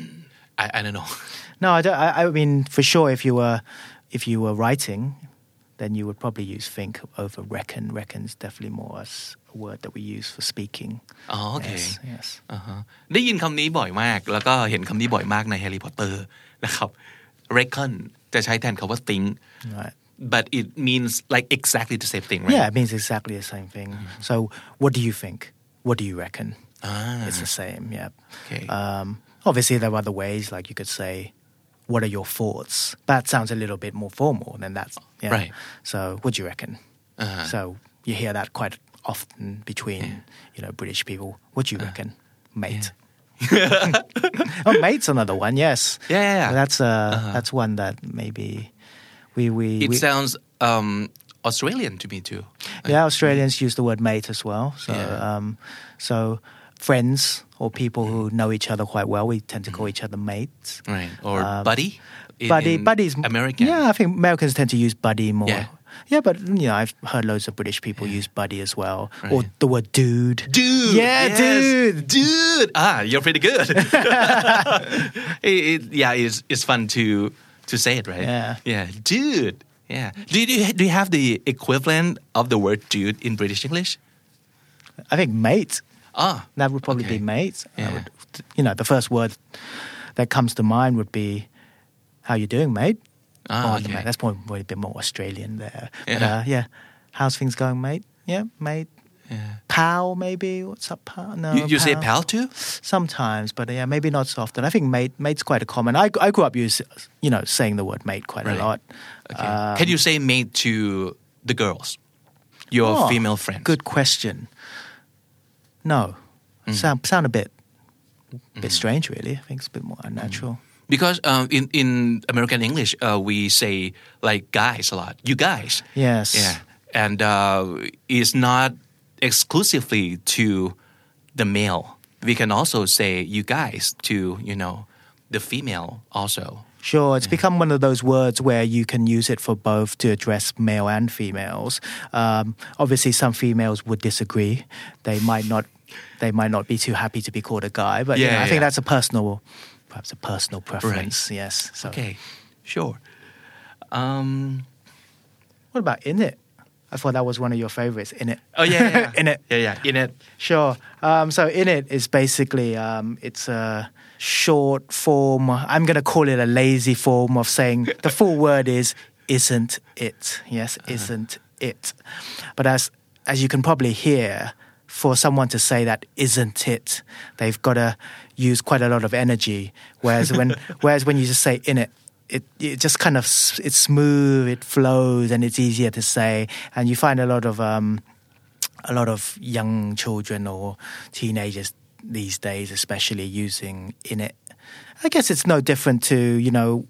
I, I don't know. No, I, don't, I, I mean, for sure, if you were if you were writing, then you would probably use think over reckon. Reckon's definitely more as a word that we use for speaking. Oh, okay. Yes. yes. Uh-huh. ได้ยินคำนี้บ่อยมากแล้วก็เห็นคำนี้บ่อยมากใน Harry Potter นะครับ Reckon จะใช้แทนคำว่า think. Right. But it means like exactly the same thing, right? Yeah, it means exactly the same thing. Mm-hmm. So, what do you think? What do you reckon?Ah, it's the same, yeah. Okay. Um, obviously, there are other ways, like you could say, what are your thoughts? That sounds a little bit more formal than that. Yeah. Right. So, what do you reckon? Uh-huh. So, you hear that quite often between, yeah. you know, British people. What do you reckon, uh, mate? Yeah. oh, mate's another one, yes. Yeah, yeah, yeah. That's, uh, uh-huh. that's one that maybe we... we it we, sounds... Um, Australian to me too. Yeah, Australians use the word mate as well. So, yeah. um, so... friends or people who know each other quite well we tend to call each other mates right or um, buddy in, buddy in buddies American yeah I think Americans tend to use buddy more yeah. Yeah, but you know, I've heard loads of British people use buddy as well, right. or the word dude. Dude, yeah, yes. dude, dude. Ah, you're pretty good. it, it, yeah, it's it's fun to to say it, right? Yeah, yeah, dude. Yeah. Do you do you have the equivalent of the word dude in British English? I think mate. Ah, that would probably okay. be mate. Yeah. I would, you know, the first word that comes to mind would be, "How you doing, mate?" Ah, oh, okay. Mate. That's probably a bit more Australian there. Yeah. But, uh, yeah. How's things going, mate? Yeah, mate. Yeah. Pal, maybe. What's up, pal? No, you you pal. Say pal too? Sometimes, but yeah, maybe not so often. I think mate, mate's quite a common. I I grew up using, you know, saying the word mate quite right. a lot. Okay. Um, Can you say mate to the girls, your oh, female friends? Good question. No, mm. sound sound a bit, mm. bit strange, really. I think it's a bit more unnatural. Mm. Because um, in in American English, uh, we say like guys a lot. You guys. Yes. Yeah. And uh, it's not exclusively to the male. We can also say you guys to, you know, the female also. Sure, it's yeah. become one of those words where you can use it for both to address male and females. Um, obviously, some females would disagree. They might not. They might not be too happy to be called a guy. But yeah, you know, I yeah. think that's a personal, perhaps a personal preference. Right. Yes. So. Okay. Sure. Um, what about in it? I thought that was one of your favorites. In it. Oh yeah. yeah, yeah. in it. Yeah, yeah. In it. Sure. Um, so in it is basically um, it's a. Short form, I'm going to call it a lazy form of saying the full word is isn't it. Yes, isn't uh-huh. it. But as as you can probably hear, for someone to say that isn't it, they've got to use quite a lot of energy. Whereas when whereas when you just say in it, it, it just kind of, it's smooth, it flows, and it's easier to say. And you find a lot of, um, a lot of young children or teenagers these days, especially using in it. I guess it's no different to, you know,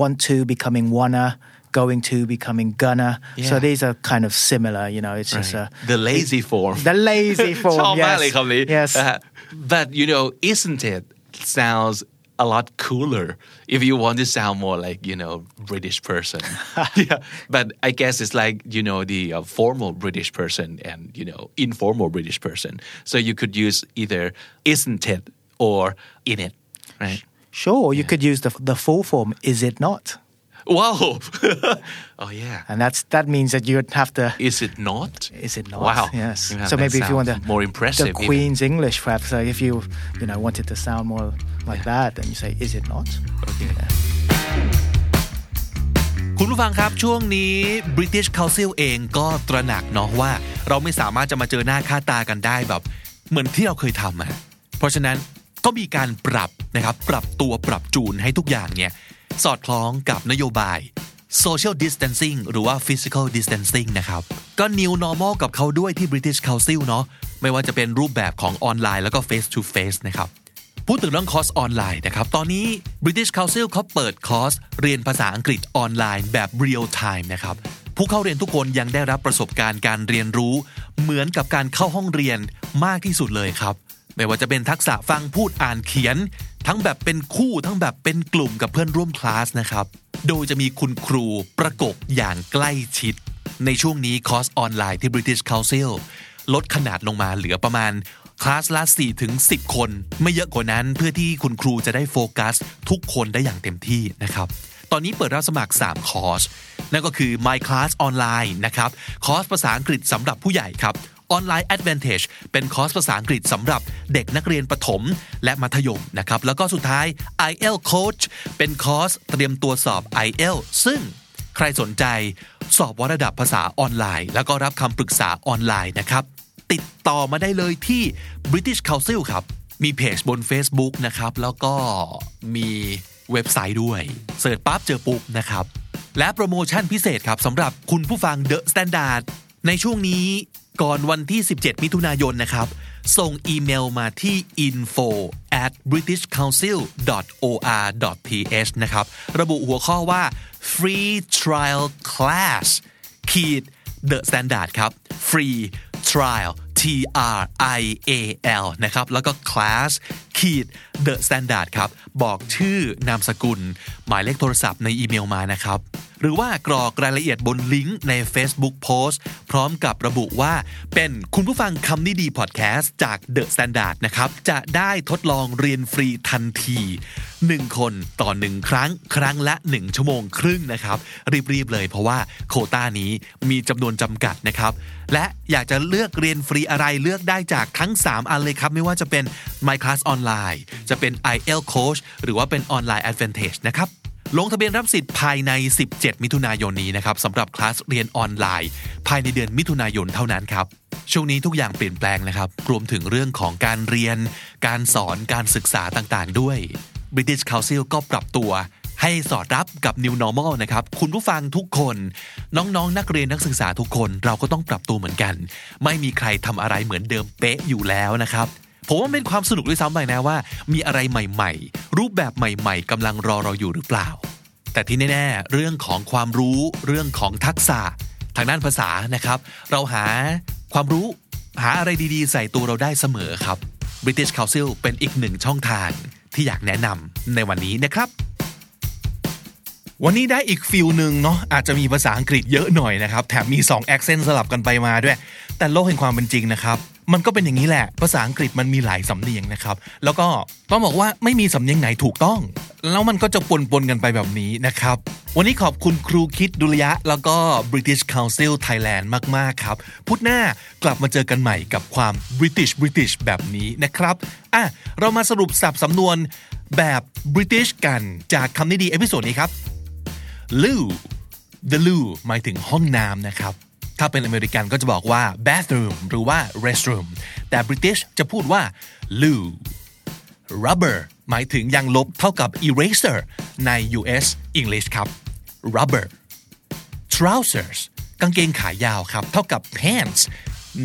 want to becoming wanna, going to becoming gonna. Yeah. So these are kind of similar, you know, it's right. just a... The lazy it, form. The lazy form, yes. yes. Uh, but, you know, isn't it sounds a lot cooler if you want to sound more like, you know, British person. yeah. But I guess it's like, you know, the uh, formal British person and, you know, informal British person. So you could use either isn't it or in it, right? Sure. You yeah. could use the the full form, is it not? Wow. oh, yeah. And that's that means that you'd have to... Is it not? Is it not? Wow. Yes. Yeah, so maybe if you want the, more impressive, the Queen's even. English, perhaps, like if you, you know, wanted to sound more like yeah. that, then you say, is it not? Okay. Yeah. คุณผู้ฟังครับช่วงนี้ British Council เองก็ตระหนักเนาะว่าเราไม่สามารถจะมาเจอหน้าค่าตากันได้แบบเหมือนที่เราเคยทำอ่ะเพราะฉะนั้นก็มีการปรับนะครับปรับตัวปรับจูนให้ทุกอย่างเนี่ยสอดคล้องกับนโยบาย social distancing หรือว่า physical distancing นะครับก็ new normal กับเขาด้วยที่ British Council เนาะไม่ว่าจะเป็นรูปแบบของออนไลน์แล้วก็ face to face นะครับพูดถึงเรื่องคอร์สออนไลน์นะครับตอนนี้ British Council เขาเปิดคอร์สเรียนภาษาอังกฤษออนไลน์แบบ real time นะครับผู้เข้าเรียนทุกคนยังได้รับประสบการณ์การเรียนรู้เหมือนกับการเข้าห้องเรียนมากที่สุดเลยครับไม่ว่าจะเป็นทักษะฟังพูดอ่านเขียนทั้งแบบเป็นคู่ทั้งแบบเป็นกลุ่มกับเพื่อนร่วมคลาสนะครับโดยจะมีคุณครูประกบอย่างใกล้ชิดในช่วงนี้คอร์สออนไลน์ที่ British Council ลดขนาดลงมาเหลือประมาณคลาสละ สี่ถึงสิบ คนไม่เยอะกว่านั้นเพื่อที่คุณครูจะได้โฟกัสทุกคนได้อย่างเต็มที่นะครับตอนนี้เปิดรับสมัครสามคอร์สนั่นก็คือ My Class ออนไลน์นะครับคอร์สภาษาอังกฤษสำหรับผู้ใหญ่ครับOnline Advantage เป็นคอร์สภาษาอังกฤษสำหรับเด็กนักเรียนประถมและมัธยมนะครับแล้วก็สุดท้าย ไอ อี แอล ที Coach เป็นคอร์สเตรียมตัวสอบ ไอ อี แอล ที ซึ่งใครสนใจสอบวัดระดับภาษาออนไลน์แล้วก็รับคำปรึกษาออนไลน์นะครับติดต่อมาได้เลยที่ British Council ครับมีเพจบน Facebook นะครับแล้วก็มีเว็บไซต์ด้วยเสิร์ชปั๊บเจอปุ๊บนะครับและโปรโมชั่นพิเศษครับสำหรับคุณผู้ฟัง The Standard ในช่วงนี้ก่อนวันที่สิบเจ็ดมิถุนายนนะครับส่งอีเมลมาที่ info at british council dot or dot th นะครับระบุหัวข้อว่า free trial class ขีด the standard ครับ free trial t r i a l นะครับแล้วก็ class ขีด The Standard ครับบอกชื่อนามสกุลหมายเลขโทรศัพท์ในอีเมลมานะครับหรือว่ากรอกรายละเอียดบนลิงก์ใน Facebook Post พร้อมกับระบุว่าเป็นคุณผู้ฟังคำนี้ดีพอดแคสต์จาก The Standard นะครับจะได้ทดลองเรียนฟรีทันทีหนึ่งคนต่อหนึ่งครั้งครั้งละหนึ่งชั่วโมงครึ่งนะครับรีบๆเลยเพราะว่าโควต้านี้มีจำนวนจำกัดนะครับและอยากจะเลือกเรียนฟรีอะไรเลือกได้จากทั้งสามอันเลยครับไม่ว่าจะเป็น My Class Online จะเป็น ไอ อี แอล ที เอส Coach หรือว่าเป็น Online Advantage นะครับลงทะเบียนรับสิทธิ์ภายในสิบเจ็ดมิถุนายนนี้นะครับสำหรับคลาสเรียนออนไลน์ภายในเดือนมิถุนายนเท่านั้นครับช่วงนี้ทุกอย่างเปลี่ยนแปลงนะครับรวมถึงเรื่องของการเรียนการสอนการศึกษาต่างๆด้วย British Council ก็ปรับตัวให้สอดรับกับ New Normal นะครับคุณผู้ฟังทุกคนน้องๆ นักเรียนนักศึกษาทุกคนเราก็ต้องปรับตัวเหมือนกันไม่มีใครทำอะไรเหมือนเดิมเป๊ะอยู่แล้วนะครับผมว่าเป็นความสนุกด้วยซ้ำไปนะว่ามีอะไรใหม่ๆรูปแบบใหม่ๆกำลังรอเราอยู่หรือเปล่าแต่ที่แน่ๆเรื่องของความรู้เรื่องของทักษะทางด้านภาษานะครับเราหาความรู้หาอะไรดีๆใส่ตัวเราได้เสมอครับ British Council เป็นอีกหนึ่งช่องทางที่อยากแนะนำในวันนี้นะครับวันนี้ได้อีกฟิลหนึ่งเนาะอาจจะมีภาษาอังกฤษเยอะหน่อยนะครับแถมมีสอง accent สลับกันไปมาด้วยแต่โลกแห่งความเป็นจริงนะครับมันก็เป็นอย่างนี้แหละภาษาอังกฤษมันมีหลายสำเนียงนะครับแล้วก็ต้องบอกว่าไม่มีสำเนียงไหนถูกต้องแล้วมันก็จะปนๆกันไปแบบนี้นะครับวันนี้ขอบคุณครูคิดดุลยะแล้วก็ British Council Thailand มากๆครับพุธหน้ากลับมาเจอกันใหม่กับความ British British แบบนี้นะครับอ่ะเรามาสรุปศัพท์สำนวนแบบ British กันจากคำนี้ดีเอพิโซดนี้ครับ Loo The Loo หมายถึงห้องน้ำนะครับถ้าเป็นอเมริกันก็จะบอกว่า bathroom หรือว่า restroom แต่ British จะพูดว่า loo rubber หมายถึงยางลบเท่ากับ eraser ใน ยู เอส English ครับ rubber trousers กางเกงขายาวครับเท่ากับ pants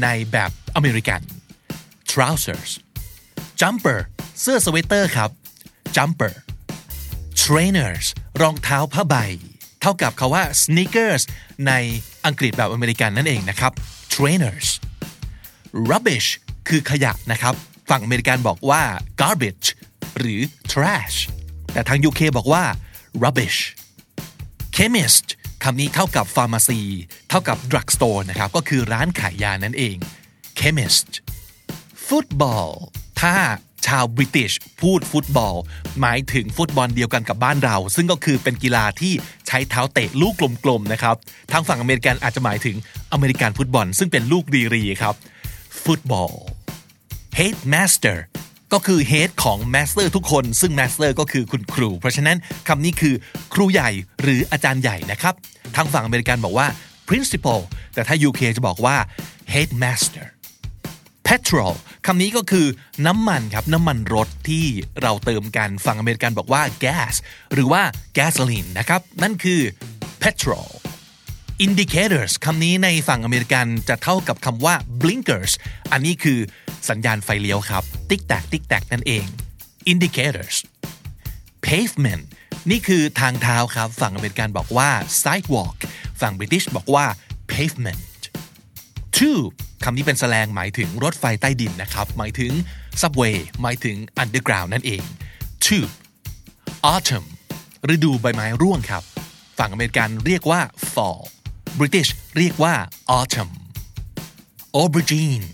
ในแบบอเมริกัน trousers jumper เสื้อสเวตเตอร์ครับ jumper trainers รองเท้าผ้าใบเท่ากับคำว่า sneakers ในอังกฤษแบบอเมริกันนั่นเองนะครับ trainers rubbish คือขยะนะครับฝั่งอเมริกันบอกว่า garbage หรือ trash แต่ทาง ยู เค บอกว่า rubbish chemist คำนี้เท่ากับ pharmacy เท่ากับ drugstore นะครับก็คือร้านขายยานั่นเอง chemist football ถ้าชาวบริติชพูดฟุตบอลหมายถึงฟุตบอลเดียวกันกับบ้านเราซึ่งก็คือเป็นกีฬาที่ใช้เท้าเตะลูกกลมๆนะครับทางฝั่งอเมริกันอาจจะหมายถึงอเมริกันฟุตบอลซึ่งเป็นลูกดีรีครับฟุตบอล hate master ก็คือ hate ของ master ทุกคนซึ่ง master ก็คือคุณครูเพราะฉะนั้นคำนี้คือครูใหญ่หรืออาจารย์ใหญ่นะครับทางฝั่งอเมริกันบอกว่า principal แต่ถ้า ยู เค จะบอกว่า hate master petrol คำนี้ก็คือน้ำมันครับน้ำมันรถที่เราเติมกันฝั่งอเมริกันบอกว่า gas หรือว่า gasoline นะครับนั่นคือ petrol indicators คำนี้ในฝั่งอเมริกันจะเท่ากับคำว่า blinkers อันนี้คือสัญญาณไฟเลี้ยวครับติ๊กแตกติ๊กแตกนั่นเอง indicators pavement นี่คือทางเท้าครับฝั่งอเมริกันบอกว่า sidewalk ฝั่ง British บอกว่า pavement tubeคำนี้เป็นแสลงหมายถึงรถไฟใต้ดินนะครับหมายถึง subway หมายถึง underground นั่นเอง tube autumn ฤดูใบไม้ร่วงครับฝั่งอเมริกันเรียกว่า fall British เรียกว่า autumn aubergine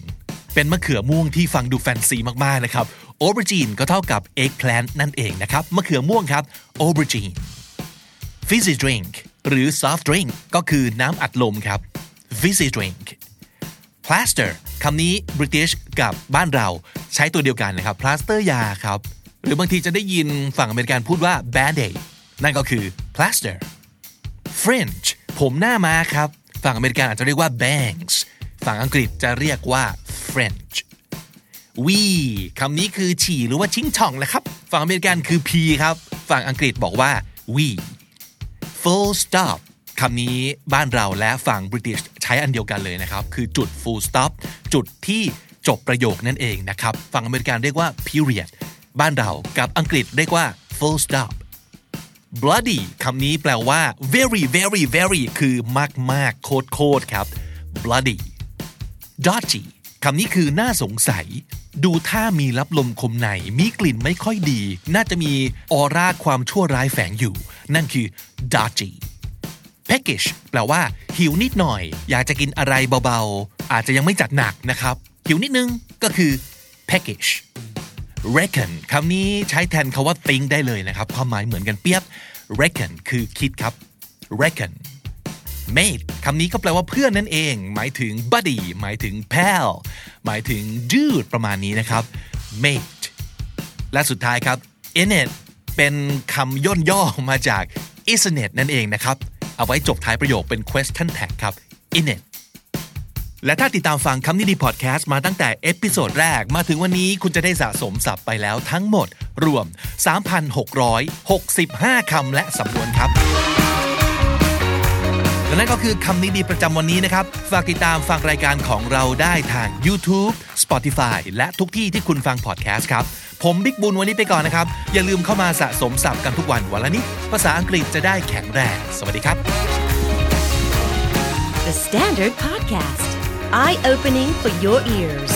เป็นมะเขือม่วงที่ฟังดูแฟนซีมากๆนะครับ aubergine ก็เท่ากับ eggplant นั่นเองนะครับมะเขือม่วงครับ aubergine fizzy drink หรือ soft drink ก็คือน้ำอัดลมครับ fizzy drink plaster คำนี้ British กับบ้านเราใช้ตัวเดียวกันนะครับ plaster ยาครับหรือบางทีจะได้ยินฝั่งอเมริกันพูดว่า band-aid นั่นก็คือ plaster fringe ผมหน้าม้าครับฝั่งอเมริกันอาจจะเรียกว่า bangs ฝั่งอังกฤษจะเรียกว่า fringe wee คำนี้คือฉี่หรือว่าชิงช่องนะครับฝั่งอเมริกันคือ p ครับฝั่งอังกฤษบอกว่า wee full stopคำนี้บ้านเราและฝั่ง British ใช้อันเดียวกันเลยนะครับคือจุด full stop จุดที่จบประโยคนั่นเองนะครับฝั่งอเมริกันเรียกว่า period บ้านเรากับอังกฤษเรียกว่า full stop bloody คำนี้แปลว่า very very very คือมากมากโคตรโคตรครับ bloody dodgy คำนี้คือน่าสงสัยดูท่ามีลับลมคมในมีกลิ่นไม่ค่อยดีน่าจะมีออร่าความชั่วร้ายแฝงอยู่นั่นคือ dodgy package แปลว่าหิวนิดหน่อยอยากจะกินอะไรเบาๆอาจจะยังไม่จัดหนักนะครับหิวนิดนึงก็คือ package reckon คำนี้ใช้แทนคำว่า think ได้เลยนะครับความหมายเหมือนกันเปียบ reckon คือคิดครับ reckon mate คำนี้ก็แปลว่าเพื่อนนั่นเองหมายถึง buddy หมายถึง pal หมายถึง dude ประมาณนี้นะครับ mate และสุดท้ายครับ in it เป็นคำย่นย่อมาจาก isn't it นั่นเองนะครับเอาไว้จบท้ายประโยคเป็น question tag ครับ in it และถ้าติดตามฟังคำนี้ดีพอดแคสต์มาตั้งแต่เอพิโซดแรกมาถึงวันนี้คุณจะได้สะสมศัพท์ไปแล้วทั้งหมดรวม สามพันหกร้อยหกสิบห้า คำและสำนวนครับและนั่นก็คือคำนี้ดีประจำวันนี้นะครับฝากติดตามฟังรายการของเราได้ทาง YouTube Spotify และทุกที่ที่คุณฟังพอดแคสต์ครับผมบิ๊กบุญวันนี้ไปก่อนนะครับอย่าลืมเข้ามาสะสมศัพท์กันทุกวันวันละนิดภาษาอังกฤษจะได้แข็งแรงสวัสดีครับ The Standard Podcast Eye Opening for Your Ears